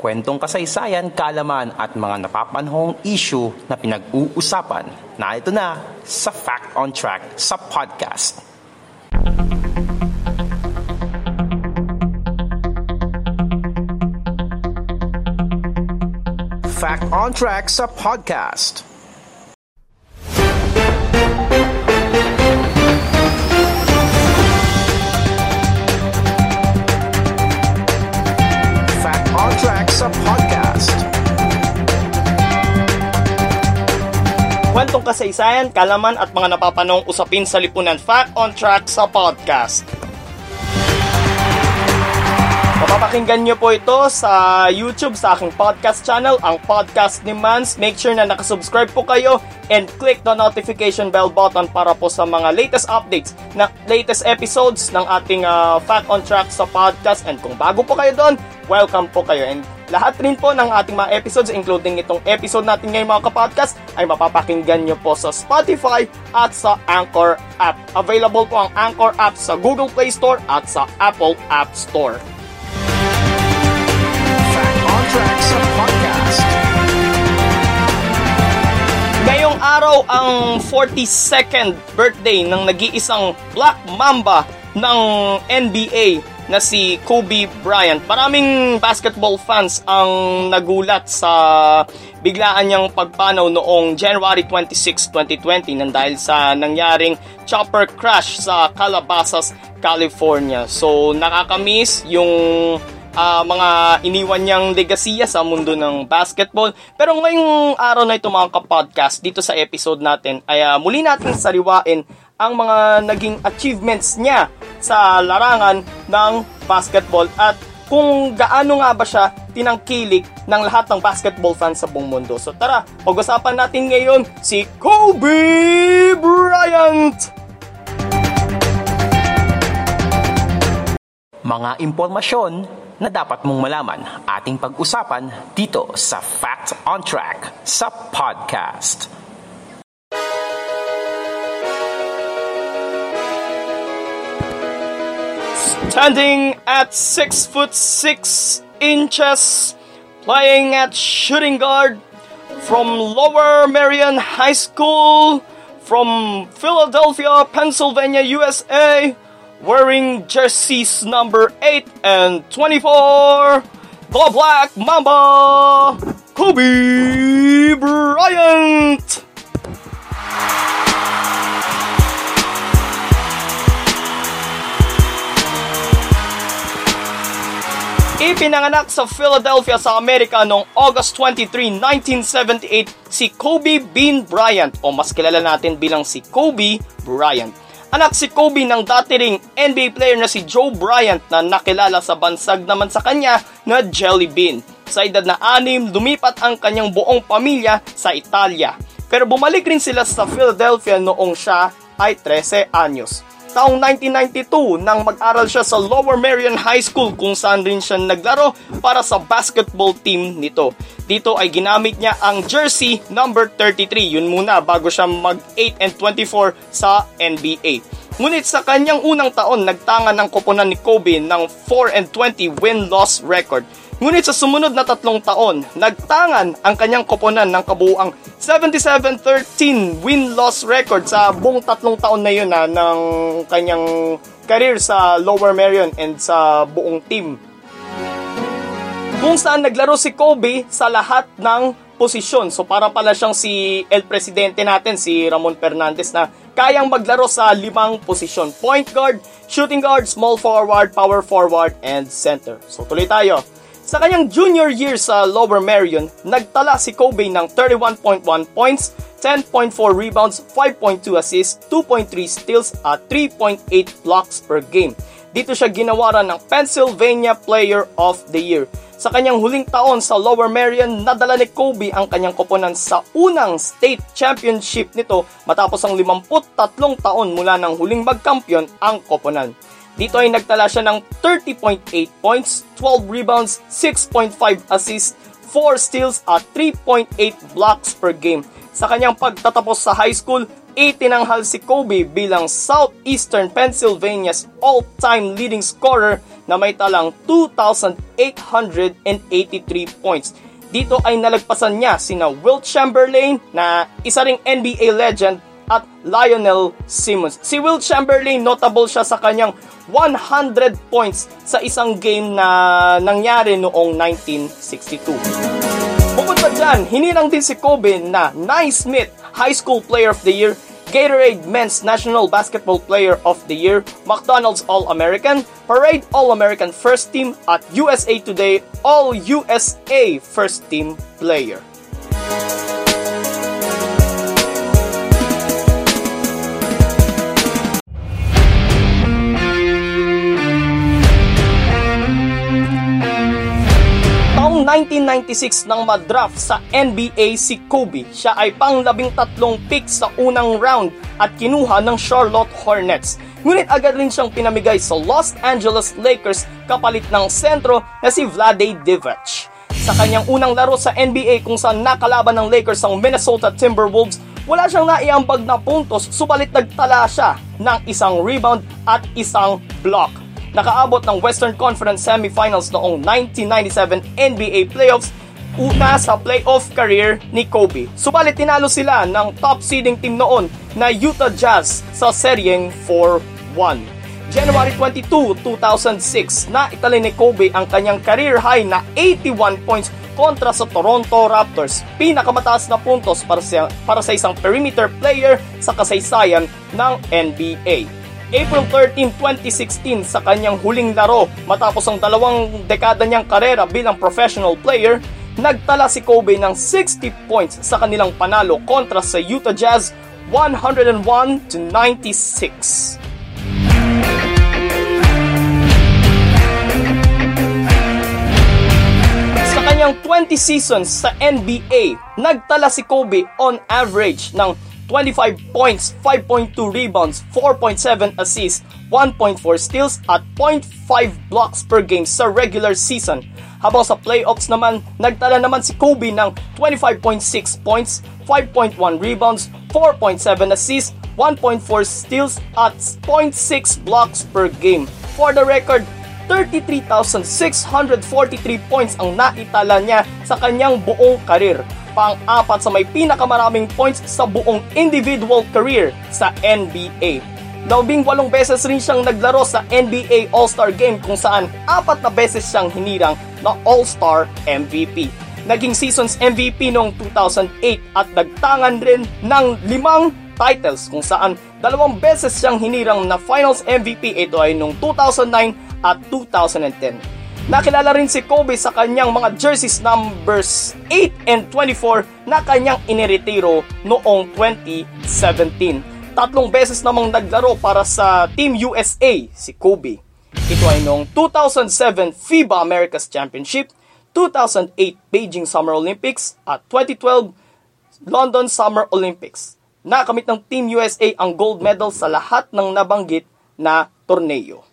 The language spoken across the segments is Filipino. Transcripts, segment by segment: kwentong kasaysayan, kaalaman at mga napapanhong issue na pinag-uusapan. Narito na sa Fact on Track sa podcast. Fact on Track sa podcast. Kwentong kasaysayan, kalaman at mga napapanong usapin sa lipunan. Fact on Track sa podcast. Mapapakinggan nyo po ito sa YouTube, sa aking podcast channel, ang Podcast ni Mans. Make sure na nakasubscribe po kayo and click the notification bell button para po sa mga latest updates, na latest episodes ng ating Fact on Track sa podcast. And kung bago po kayo doon, welcome po kayo. And lahat rin po ng ating mga episodes, including itong episode natin ngayon mga kapodcast, ay mapapakinggan nyo po sa Spotify at sa Anchor app. Available po ang Anchor app sa Google Play Store at sa Apple App Store. Fact on Track sa podcast. Ngayong araw ang 42nd birthday ng nag-iisang Black Mamba ng NBA na si Kobe Bryant. Maraming basketball fans ang nagulat sa biglaan niyang pagpanaw noong January 26, 2020 nang dahil sa nangyaring chopper crash sa Calabasas, California. So nakakamiss yung mga iniwan niyang legasya sa mundo ng basketball. Pero ngayong araw na ito mga kapodcast, dito sa episode natin ay muli natin sariwain ang mga naging achievements niya sa larangan ng basketball at kung gaano nga ba siya tinangkilik ng lahat ng basketball fans sa buong mundo. So tara, pag-usapan natin ngayon si Kobe Bryant! Mga impormasyon na dapat mong malaman, ating pag-usapan dito sa Fact on Track sa podcast. Standing at 6'6", playing at shooting guard from Lower Merion High School, from Philadelphia, Pennsylvania, USA, wearing jerseys number 8 and 24, the Black Mamba, Kobe Bryant! Ipinanganak sa Philadelphia sa Amerika noong August 23, 1978 si Kobe Bean Bryant o mas kilala natin bilang si Kobe Bryant. Anak si Kobe ng dati ring NBA player na si Joe Bryant na nakilala sa bansag naman sa kanya na Jelly Bean. Sa edad na 6, lumipat ang kanyang buong pamilya sa Italia. Pero bumalik rin sila sa Philadelphia noong siya ay 13 anyos. Taong 1992 nang mag-aral siya sa Lower Merion High School kung saan rin siya naglaro para sa basketball team nito. Dito ay ginamit niya ang jersey number 33, yun muna bago siya mag-8 and 24 sa NBA. Ngunit sa kanyang unang taon, nagtanga ng koponan ni Kobe ng 4 and 20 win-loss record. Ngunit sa sumunod na 3 taon, nagtangan ang kanyang koponan ng kabuuang 77-13 win-loss record sa buong 3 taon na yun ng kanyang career sa Lower Merion and sa buong team. Kung saan naglaro si Kobe sa lahat ng posisyon. So para pala siyang si El Presidente natin, si Ramon Fernandez na kayang maglaro sa 5 posisyon. Point guard, shooting guard, small forward, power forward, and center. So tuloy tayo. Sa kanyang junior year sa Lower Merion, nagtala si Kobe ng 31.1 points, 10.4 rebounds, 5.2 assists, 2.3 steals at 3.8 blocks per game. Dito siya ginawaran ng Pennsylvania Player of the Year. Sa kanyang huling taon sa Lower Merion, nadala ni Kobe ang kanyang koponan sa unang state championship nito matapos ang 53 taon mula ng huling magkampiyon ang koponan. Dito ay nagtala siya ng 30.8 points, 12 rebounds, 6.5 assists, 4 steals at 3.8 blocks per game. Sa kanyang pagtatapos sa high school, itinanghal si Kobe bilang Southeastern Pennsylvania's all-time leading scorer na may talang 2,883 points. Dito ay nalagpasan niya sina Wilt Chamberlain na isa ring NBA legend at Lionel Simmons. Si Wilt Chamberlain, notable siya sa kanyang 100 points sa isang game na nangyari noong 1962. Bukod pa dyan, hininang din si Kobe na Naismith High School Player of the Year, Gatorade Men's National Basketball Player of the Year, McDonald's All-American, Parade All-American First Team at USA Today All-USA First Team Player. Noong 1996 nang madraft sa NBA si Kobe, siya ay pang-13 pick sa unang round at kinuha ng Charlotte Hornets. Ngunit agad rin siyang pinamigay sa Los Angeles Lakers kapalit ng sentro na si Vlade Divac. Sa kanyang unang laro sa NBA kung saan nakalaban ng Lakers ang Minnesota Timberwolves, wala siyang naiambag na puntos subalit nagtala siya ng isang rebound at isang block. Nakaabot ng Western Conference Semifinals noong 1997 NBA Playoffs, una sa playoff career ni Kobe. Subalit tinalo sila ng top seeding team noon na Utah Jazz sa seryeng 4-1. January 22, 2006, naitali ni Kobe ang kanyang career high na 81 points kontra sa Toronto Raptors, pinakamataas na puntos para sa isang perimeter player sa kasaysayan ng NBA. April 13, 2016 sa kanyang huling laro matapos ang 2 dekada niyang karera bilang professional player, nagtala si Kobe ng 60 points sa kanilang panalo kontra sa Utah Jazz 101-96. Sa kanyang 20 seasons sa NBA, nagtala si Kobe on average ng 25 points, 5.2 rebounds, 4.7 assists, 1.4 steals at 0.5 blocks per game sa regular season. Habang sa playoffs naman, nagtala naman si Kobe ng 25.6 points, 5.1 rebounds, 4.7 assists, 1.4 steals at 0.6 blocks per game. For the record, 33,643 points ang naitala niya sa kanyang buong karir, pang-apat sa may pinakamaraming points sa buong individual career sa NBA. 18 beses rin siyang naglaro sa NBA All-Star Game kung saan 4 beses siyang hinirang na All-Star MVP. Naging Seasons MVP noong 2008 at nagtangan rin ng 5 titles kung saan 2 beses siyang hinirang na Finals MVP, ito ay noong 2009 at 2010. Nakilala rin si Kobe sa kanyang mga jerseys numbers 8 and 24 na kanyang iniretiro noong 2017. 3 beses namang naglaro para sa Team USA si Kobe. Ito ay noong 2007 FIBA Americas Championship, 2008 Beijing Summer Olympics at 2012 London Summer Olympics. Nakamit ng Team USA ang gold medal sa lahat ng nabanggit na torneo.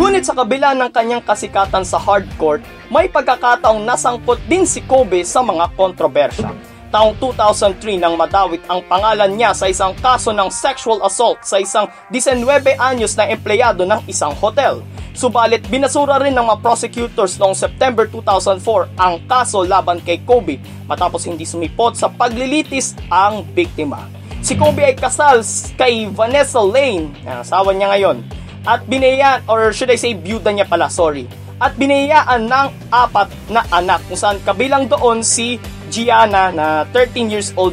Ngunit sa kabila ng kanyang kasikatan sa hardcourt, may pagkakataong nasangkot din si Kobe sa mga kontrobersya. Taong 2003 nang madawit ang pangalan niya sa isang kaso ng sexual assault sa isang 19 anyos na empleyado ng isang hotel. Subalit binasura rin ng mga prosecutors noong September 2004 ang kaso laban kay Kobe matapos hindi sumipot sa paglilitis ang biktima. Si Kobe ay kasal kay Vanessa Lane, ang asawa niya ngayon, at binayaan, or should I say byuda niya pala, sorry, at binayaan ng 4 na anak kung saan kabilang doon si Gianna na 13 years old.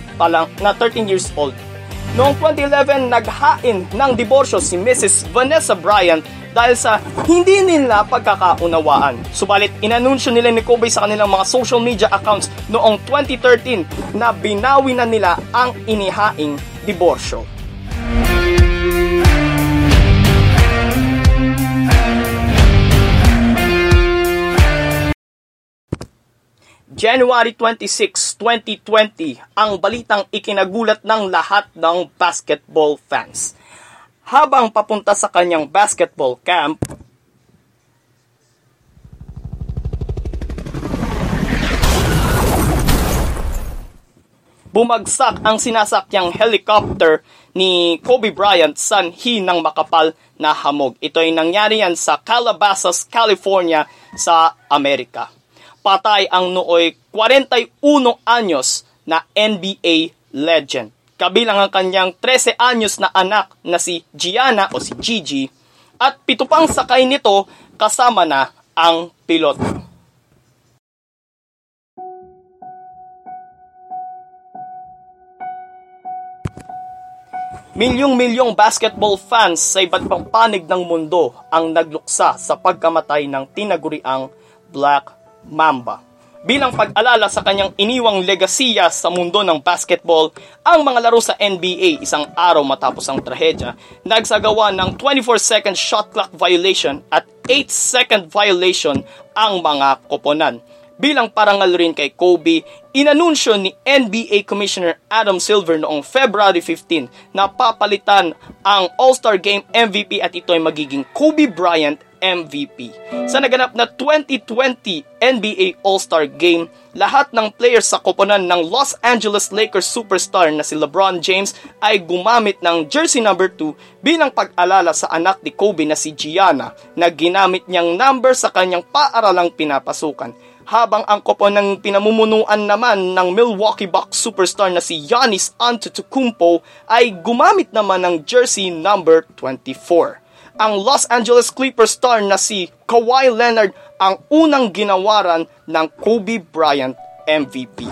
Noong 2011, naghain ng diborsyo si Mrs. Vanessa Bryant dahil sa hindi nila pagkakaunawaan. Subalit, inanunsyo nila ni Kobe sa kanilang mga social media accounts noong 2013 na binawi na nila ang inihaing diborsyo. January 26, 2020, ang balitang ikinagulat ng lahat ng basketball fans. habang papunta sa kanyang basketball camp. Bumagsak ang sinasakyang helicopter ni Kobe Bryant sanhi ng makapal na hamog. Ito ay nangyari yan sa Calabasas, California sa Amerika. Patay ang nooy 41 anyos na NBA legend. Kabilang ang kanyang 13 anyos na anak na si Gianna o si Gigi at 7 pang sakay nito kasama na ang piloto. Milyong-milyong basketball fans sa iba't pang panig ng mundo ang nagluksa sa pagkamatay ng tinaguriang Black Mamba. Bilang pag-alala sa kanyang iniwang legasiya sa mundo ng basketball, ang mga laro sa NBA isang araw matapos ang trahedya, nagsagawa ng 24-second shot clock violation at 8-second violation ang mga koponan. Bilang parangal rin kay Kobe, inanunsyo ni NBA Commissioner Adam Silver noong February 15 na papalitan ang All-Star Game MVP at ito ay magiging Kobe Bryant MVP. Sa naganap na 2020 NBA All-Star Game, lahat ng players sa koponan ng Los Angeles Lakers superstar na si LeBron James ay gumamit ng jersey number 2 bilang pag-alala sa anak ni Kobe na si Gianna na ginamit niyang number sa kanyang paaralang pinapasukan. Habang ang koponang pinamumunuan naman ng Milwaukee Bucks superstar na si Giannis Antetokounmpo ay gumamit naman ng jersey number 24. Ang Los Angeles Clippers star na si Kawhi Leonard ang unang ginawaran ng Kobe Bryant MVP.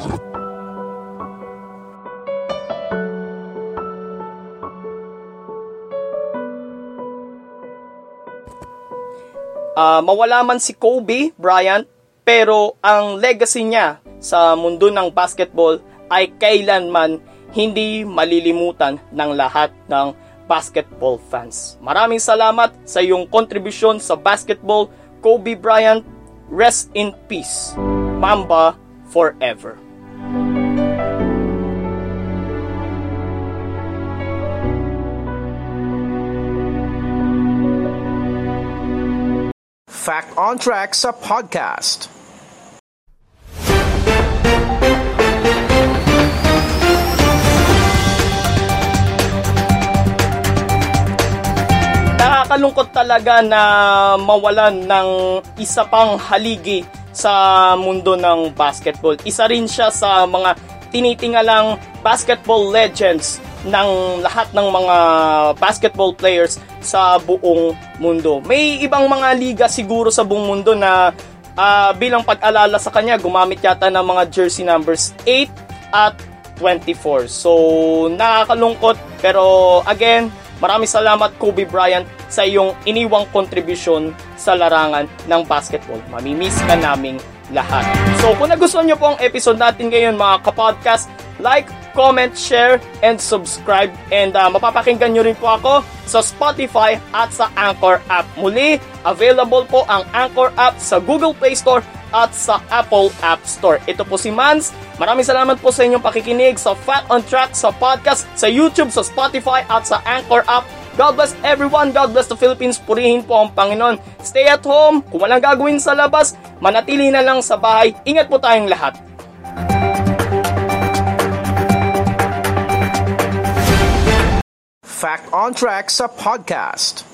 Mawala man si Kobe Bryant, pero ang legacy niya sa mundo ng basketball ay kailanman hindi malilimutan ng lahat ng basketball fans. Maraming salamat sa iyong kontribusyon sa basketball, Kobe Bryant. Rest in peace. Mamba Forever. Fact on Track sa podcast. Nakakalungkot talaga na mawalan ng isa pang haligi sa mundo ng basketball. Isa rin siya sa mga tinitingalang basketball legends ng lahat ng mga basketball players sa buong mundo. May ibang mga liga siguro sa buong mundo na bilang pag-alala sa kanya, gumamit yata ng mga jersey numbers 8 at 24. So, nakakalungkot. Pero again, maraming salamat Kobe Bryant sa iyong iniwang kontribusyon sa larangan ng basketball. Mamimiss ka naming lahat. So, kung nagustuhan nyo po ang episode natin ngayon mga kapodcast, like, comment, share, and subscribe. And mapapakinggan nyo rin po ako sa Spotify at sa Anchor app. Muli, available po ang Anchor app sa Google Play Store at sa Apple App Store. Ito po si Mans. Maraming salamat po sa inyong pakikinig sa Fact on Track, sa podcast, sa YouTube, sa Spotify, at sa Anchor app. God bless everyone. God bless the Philippines. Purihin po ang Panginoon. Stay at home. Kung walang gagawin sa labas, manatili na lang sa bahay. Ingat po tayong lahat. Fact on Track sa podcast.